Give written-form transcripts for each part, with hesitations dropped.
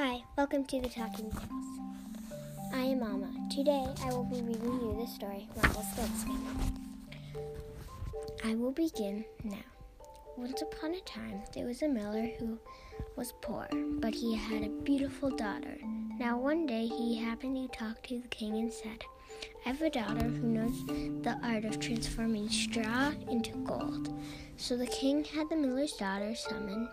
Hi, welcome to The Talking News. I am Mama. Today, I will be reading you the story, Rumpelstiltskin. I will begin now. Once upon a time, there was a miller who was poor, but he had a beautiful daughter. Now one day, he happened to talk to the king and said, "I have a daughter who knows the art of transforming straw into gold." So the king had the miller's daughter summoned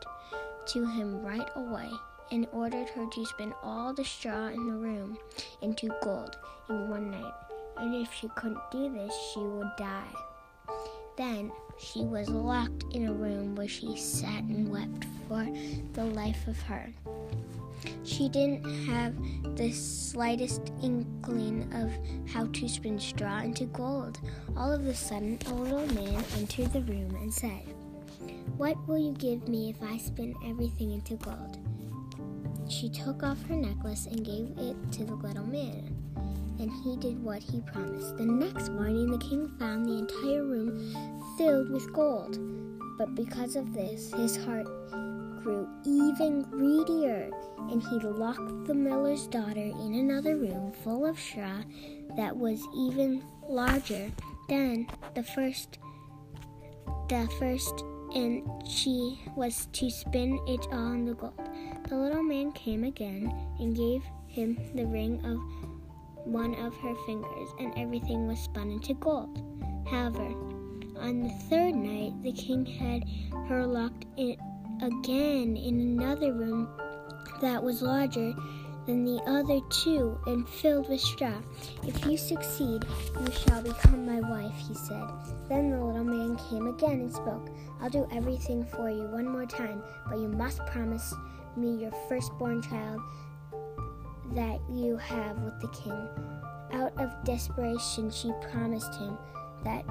to him right away, and ordered her to spin all the straw in the room into gold in one night, and if she couldn't do this, she would die. Then she was locked in a room where she sat and wept for the life of her. She didn't have the slightest inkling of how to spin straw into gold. All of a sudden, a little man entered the room and said, "What will you give me if I spin everything into gold?" She took off her necklace and gave it to the little man, and he did what he promised. The next morning, the king found the entire room filled with gold, but because of this, his heart grew even greedier, and he locked the miller's daughter in another room full of straw that was even larger than the first, and she was to spin it all into gold. The little man came again and gave him the ring of one of her fingers, and everything was spun into gold. However, on the third night, the king had her locked in again in another room that was larger than the other two and filled with straw. "If you succeed, you shall become my wife," he said. Then the little man came again and spoke, "I'll do everything for you one more time, but you must promise me your firstborn child that you have with the king." Out of desperation, she promised him that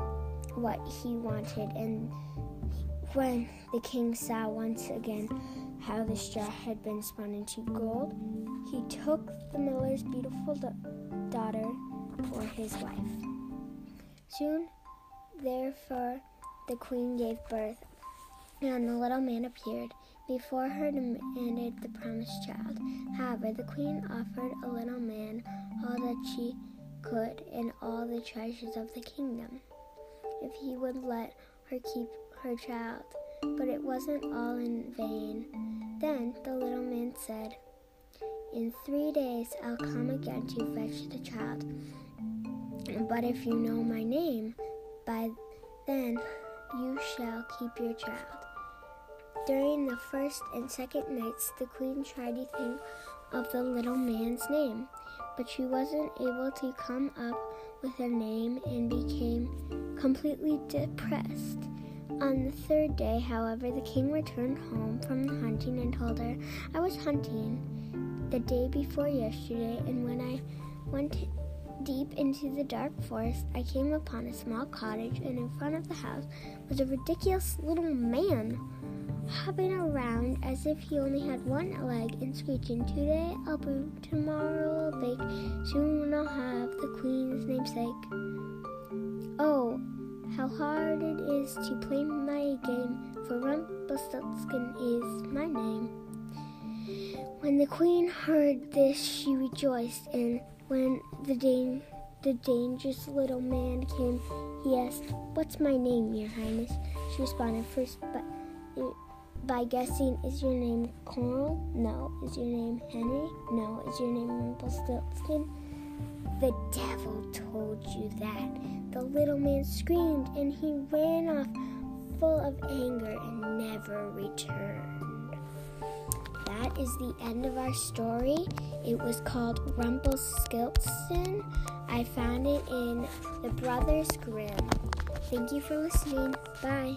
what he wanted, and when the king saw once again how the straw had been spun into gold, he took the miller's beautiful daughter for his wife. Soon, therefore, the queen gave birth, and the little man appeared before her, demanded the promised child. However, the queen offered a little man all that she could and all the treasures of the kingdom, if he would let her keep her child. But it wasn't all in vain. Then the little man said, "In 3 days I'll come again to fetch the child. But if you know my name, by then you shall keep your child." During the first and second nights, the queen tried to think of the little man's name, but she wasn't able to come up with a name and became completely depressed. On the third day, however, the king returned home from the hunting and told her, "I was hunting the day before yesterday, and when I went deep into the dark forest, I came upon a small cottage, and in front of the house was a ridiculous little man, hopping around as if he only had one leg and screeching, 'Today I'll boo, tomorrow I'll bake, soon I'll have the queen's namesake. Oh, how hard it is to play my game, for Rumpelstiltskin is my name.'" When the queen heard this, she rejoiced, and when the dangerous little man came, he asked, "What's my name, your highness?" She responded, "First, by guessing, is your name Coral? No. Is your name Henry? No. Is your name Rumpelstiltskin? The devil told you that." The little man screamed, and he ran off full of anger and never returned. That is the end of our story. It was called Rumpelstiltskin. I found it in the Brothers Grimm. Thank you for listening. Bye.